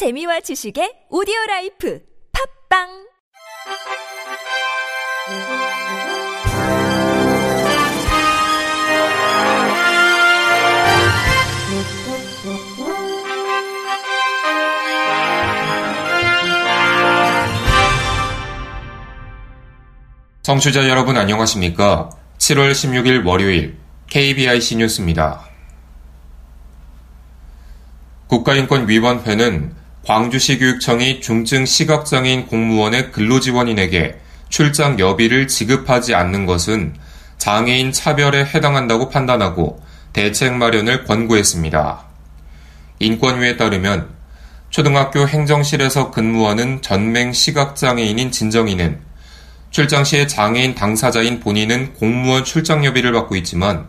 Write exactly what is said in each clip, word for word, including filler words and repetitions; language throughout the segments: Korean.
재미와 지식의 오디오라이프 팝빵 청취자 여러분 안녕하십니까? 칠월 십육일 월요일 케이비아이씨 뉴스입니다. 국가인권위원회는 광주시 교육청이 중증 시각장애인 공무원의 근로지원인에게 출장 여비를 지급하지 않는 것은 장애인 차별에 해당한다고 판단하고 대책 마련을 권고했습니다. 인권위에 따르면 초등학교 행정실에서 근무하는 전맹 시각장애인인 진정인은 출장 시에 장애인 당사자인 본인은 공무원 출장 여비를 받고 있지만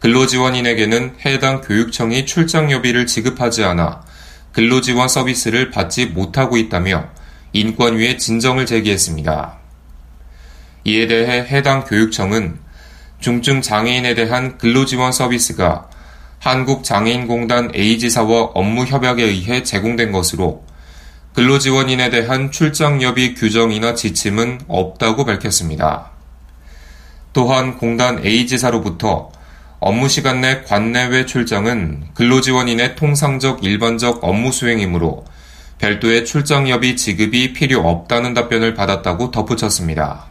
근로지원인에게는 해당 교육청이 출장 여비를 지급하지 않아 근로지원 서비스를 받지 못하고 있다며 인권위에 진정을 제기했습니다. 이에 대해 해당 교육청은 중증 장애인에 대한 근로지원 서비스가 한국장애인공단 에이지사와 업무협약에 의해 제공된 것으로 근로지원인에 대한 출장여비 규정이나 지침은 없다고 밝혔습니다. 또한 공단 A지사로부터 업무시간 내 관내외 출장은 근로지원인의 통상적 일반적 업무 수행이므로 별도의 출장여비 지급이 필요 없다는 답변을 받았다고 덧붙였습니다.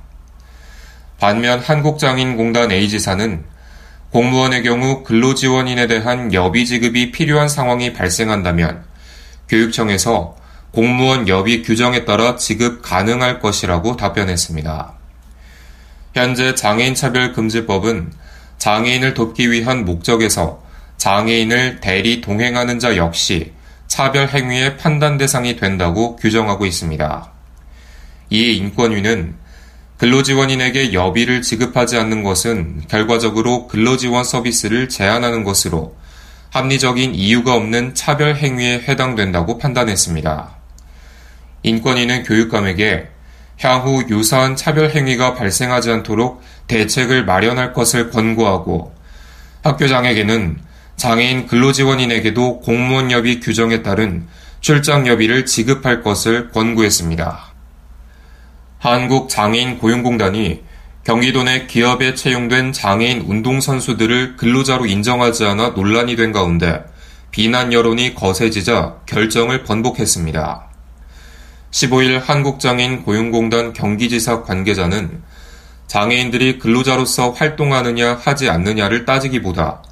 반면 한국장애인공단 A지사는 공무원의 경우 근로지원인에 대한 여비 지급이 필요한 상황이 발생한다면 교육청에서 공무원 여비 규정에 따라 지급 가능할 것이라고 답변했습니다. 현재 장애인차별금지법은 장애인을 돕기 위한 목적에서 장애인을 대리 동행하는 자 역시 차별 행위의 판단 대상이 된다고 규정하고 있습니다. 이에 인권위는 근로지원인에게 여비를 지급하지 않는 것은 결과적으로 근로지원 서비스를 제한하는 것으로 합리적인 이유가 없는 차별 행위에 해당된다고 판단했습니다. 인권위는 교육감에게 향후 유사한 차별 행위가 발생하지 않도록 대책을 마련할 것을 권고하고 학교장에게는 장애인 근로지원인에게도 공무원 여비 규정에 따른 출장 여비를 지급할 것을 권고했습니다. 한국장애인고용공단이 경기도 내 기업에 채용된 장애인 운동선수들을 근로자로 인정하지 않아 논란이 된 가운데 비난 여론이 거세지자 결정을 번복했습니다. 십오일 한국장애인고용공단 경기지사 관계자는 장애인들이 근로자로서 활동하느냐 하지 않느냐를 따지기보다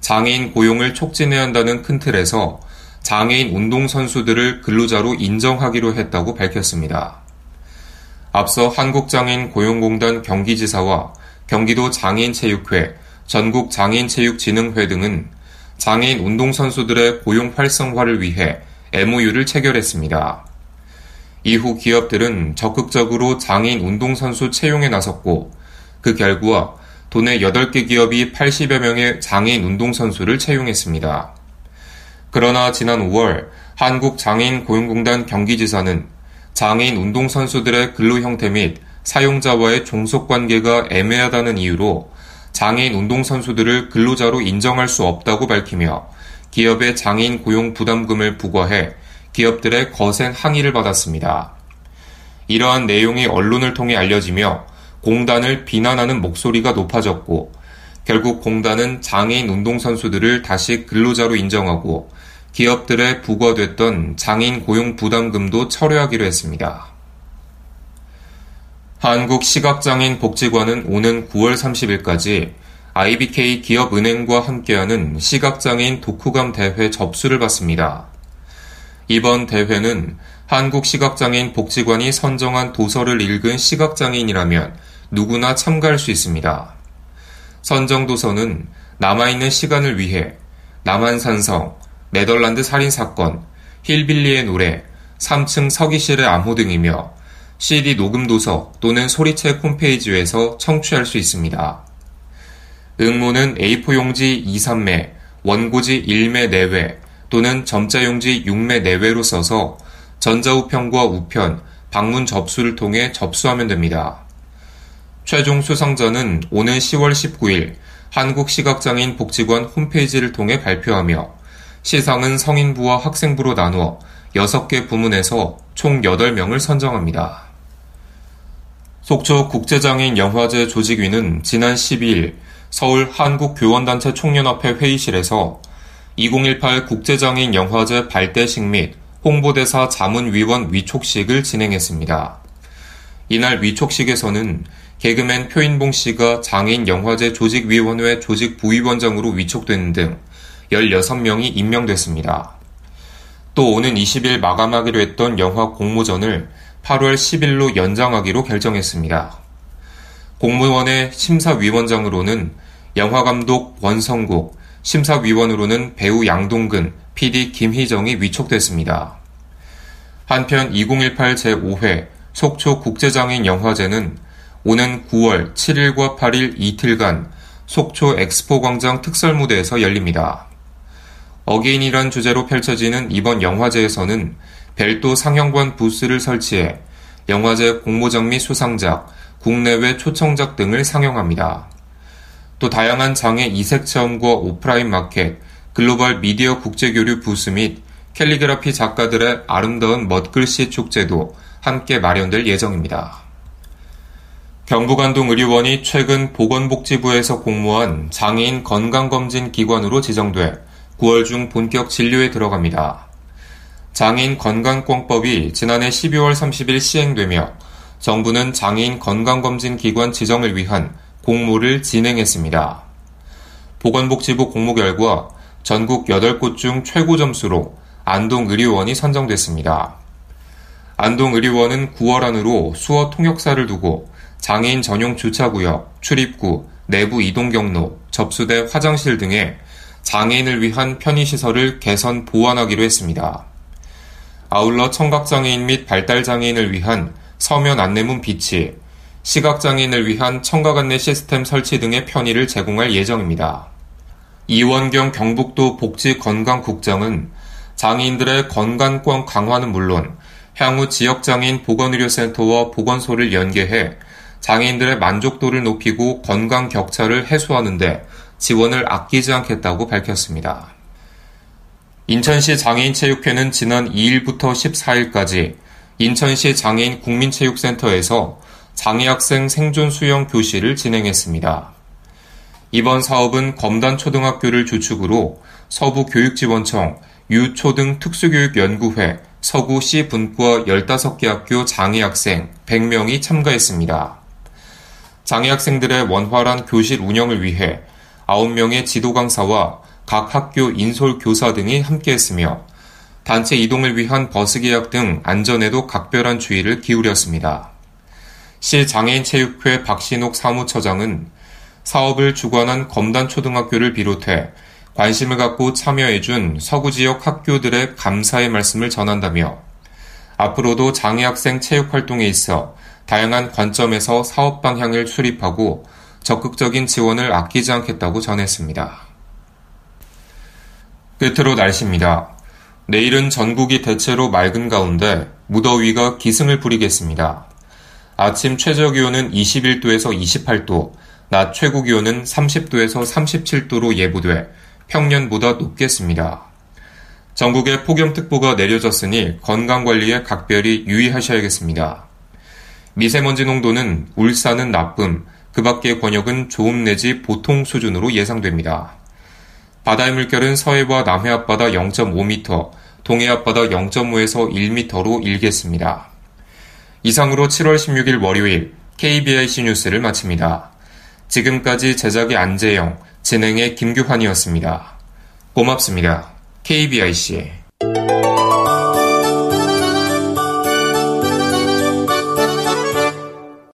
장애인 고용을 촉진해야 한다는 큰 틀에서 장애인 운동선수들을 근로자로 인정하기로 했다고 밝혔습니다. 앞서 한국장애인고용공단 경기지사와 경기도 장애인체육회, 전국장애인체육진흥회 등은 장애인 운동선수들의 고용 활성화를 위해 엠오유를 체결했습니다. 이후 기업들은 적극적으로 장애인 운동선수 채용에 나섰고 그 결과 도내 여덟 개 기업이 팔십여 명의 장애인 운동선수를 채용했습니다. 그러나 지난 오월 한국장애인고용공단 경기지사는 장애인 운동선수들의 근로 형태 및 사용자와의 종속관계가 애매하다는 이유로 장애인 운동선수들을 근로자로 인정할 수 없다고 밝히며 기업의 장애인 고용 부담금을 부과해 기업들의 거센 항의를 받았습니다. 이러한 내용이 언론을 통해 알려지며 공단을 비난하는 목소리가 높아졌고 결국 공단은 장애인 운동선수들을 다시 근로자로 인정하고 기업들에 부과됐던 장애인 고용 부담금도 철회하기로 했습니다. 한국시각장애인복지관은 오는 구월 삼십일까지 아이비케이 기업은행과 함께하는 시각장애인 독후감 대회 접수를 받습니다. 이번 대회는 한국시각장애인복지관이 선정한 도서를 읽은 시각장애인이라면 누구나 참가할 수 있습니다. 선정 도서는 남아있는 시간을 위해 남한산성, 네덜란드 살인사건, 힐빌리의 노래, 삼층 서기실의 암호 등이며 씨디 녹음도서 또는 소리책 홈페이지에서 청취할 수 있습니다. 응모는 에이포 용지 이, 삼매, 원고지 일매 내외 또는 점자용지 육매 내외로 써서 전자우편과 우편, 방문 접수를 통해 접수하면 됩니다. 최종 수상자는 오는 시월 십구일 한국시각장애인복지관 홈페이지를 통해 발표하며 시상은 성인부와 학생부로 나누어 여섯 개 부문에서 총 여덟 명을 선정합니다. 속초 국제장애인영화제 조직위는 지난 십이 일 서울 한국교원단체 총연합회 회의실에서 이천십팔 국제장애인영화제 발대식 및 홍보대사 자문위원 위촉식을 진행했습니다. 이날 위촉식에서는 개그맨 표인봉 씨가 장애인영화제 조직위원회 조직부위원장으로 위촉되는 등 열여섯 명이 임명됐습니다. 또 오는 이십 일 마감하기로 했던 영화 공모전을 팔월 십일로 연장하기로 결정했습니다. 공모원의 심사위원장으로는 영화감독 권성국, 심사위원으로는 배우 양동근, 피디 김희정이 위촉됐습니다. 한편 이천십팔 제오 회 속초 국제장애인영화제는 오는 구월 칠일과 팔일 이틀간 속초 엑스포광장 특설무대에서 열립니다. 어게인이란 주제로 펼쳐지는 이번 영화제에서는 별도 상영관 부스를 설치해 영화제 공모작 및 수상작, 국내외 초청작 등을 상영합니다. 또 다양한 장애 이색체험과 오프라인 마켓, 글로벌 미디어 국제교류 부스 및 캘리그라피 작가들의 아름다운 멋글씨 축제도 함께 마련될 예정입니다. 경북안동 의료원이 최근 보건복지부에서 공모한 장애인 건강검진기관으로 지정돼 구월 중 본격 진료에 들어갑니다. 장애인 건강권법이 지난해 십이월 삼십일 시행되며 정부는 장애인 건강검진기관 지정을 위한 공모를 진행했습니다. 보건복지부 공모 결과 전국 여덟 곳 중 최고 점수로 안동의료원이 선정됐습니다. 안동의료원은 구월 안으로 수어 통역사를 두고 장애인 전용 주차구역, 출입구, 내부 이동 경로, 접수대, 화장실 등의 장애인을 위한 편의시설을 개선 보완하기로 했습니다. 아울러 청각장애인 및 발달장애인을 위한 서면 안내문 비치, 시각장애인을 위한 청각 안내 시스템 설치 등의 편의를 제공할 예정입니다. 이원경 경북도 복지건강국장은 장애인들의 건강권 강화는 물론 향후 지역장애인 보건의료센터와 보건소를 연계해 장애인들의 만족도를 높이고 건강 격차를 해소하는 데 지원을 아끼지 않겠다고 밝혔습니다. 인천시 장애인체육회는 지난 이일부터 십사일까지 인천시 장애인 국민체육센터에서 장애학생 생존 수영 교실을 진행했습니다. 이번 사업은 검단초등학교를 주축으로 서부교육지원청, 유초등 특수교육연구회, 서구시 분과 열다섯 개 학교 장애학생 백 명이 참가했습니다. 장애학생들의 원활한 교실 운영을 위해 아홉 명의 지도 강사와 각 학교 인솔 교사 등이 함께했으며 단체 이동을 위한 버스 계약 등 안전에도 각별한 주의를 기울였습니다. 시 장애인체육회 박신옥 사무처장은 사업을 주관한 검단초등학교를 비롯해 관심을 갖고 참여해준 서구지역 학교들의 감사의 말씀을 전한다며 앞으로도 장애학생 체육활동에 있어 다양한 관점에서 사업 방향을 수립하고 적극적인 지원을 아끼지 않겠다고 전했습니다. 끝으로 날씨입니다. 내일은 전국이 대체로 맑은 가운데 무더위가 기승을 부리겠습니다. 아침 최저기온은 이십일도에서 이십팔도, 낮 최고기온은 삼십도에서 삼십칠도로 예보돼 평년보다 높겠습니다. 전국에 폭염특보가 내려졌으니 건강관리에 각별히 유의하셔야겠습니다. 미세먼지 농도는 울산은 나쁨, 그 밖의 권역은 좋음 내지 보통 수준으로 예상됩니다. 바다의 물결은 서해와 남해 앞바다 영점오 미터, 동해 앞바다 영점오에서 일 미터로 일겠습니다. 이상으로 칠월 십육일 월요일 케이비아이씨 뉴스를 마칩니다. 지금까지 제작의 안재영, 진행의 김규환이었습니다. 고맙습니다. 케이비아이씨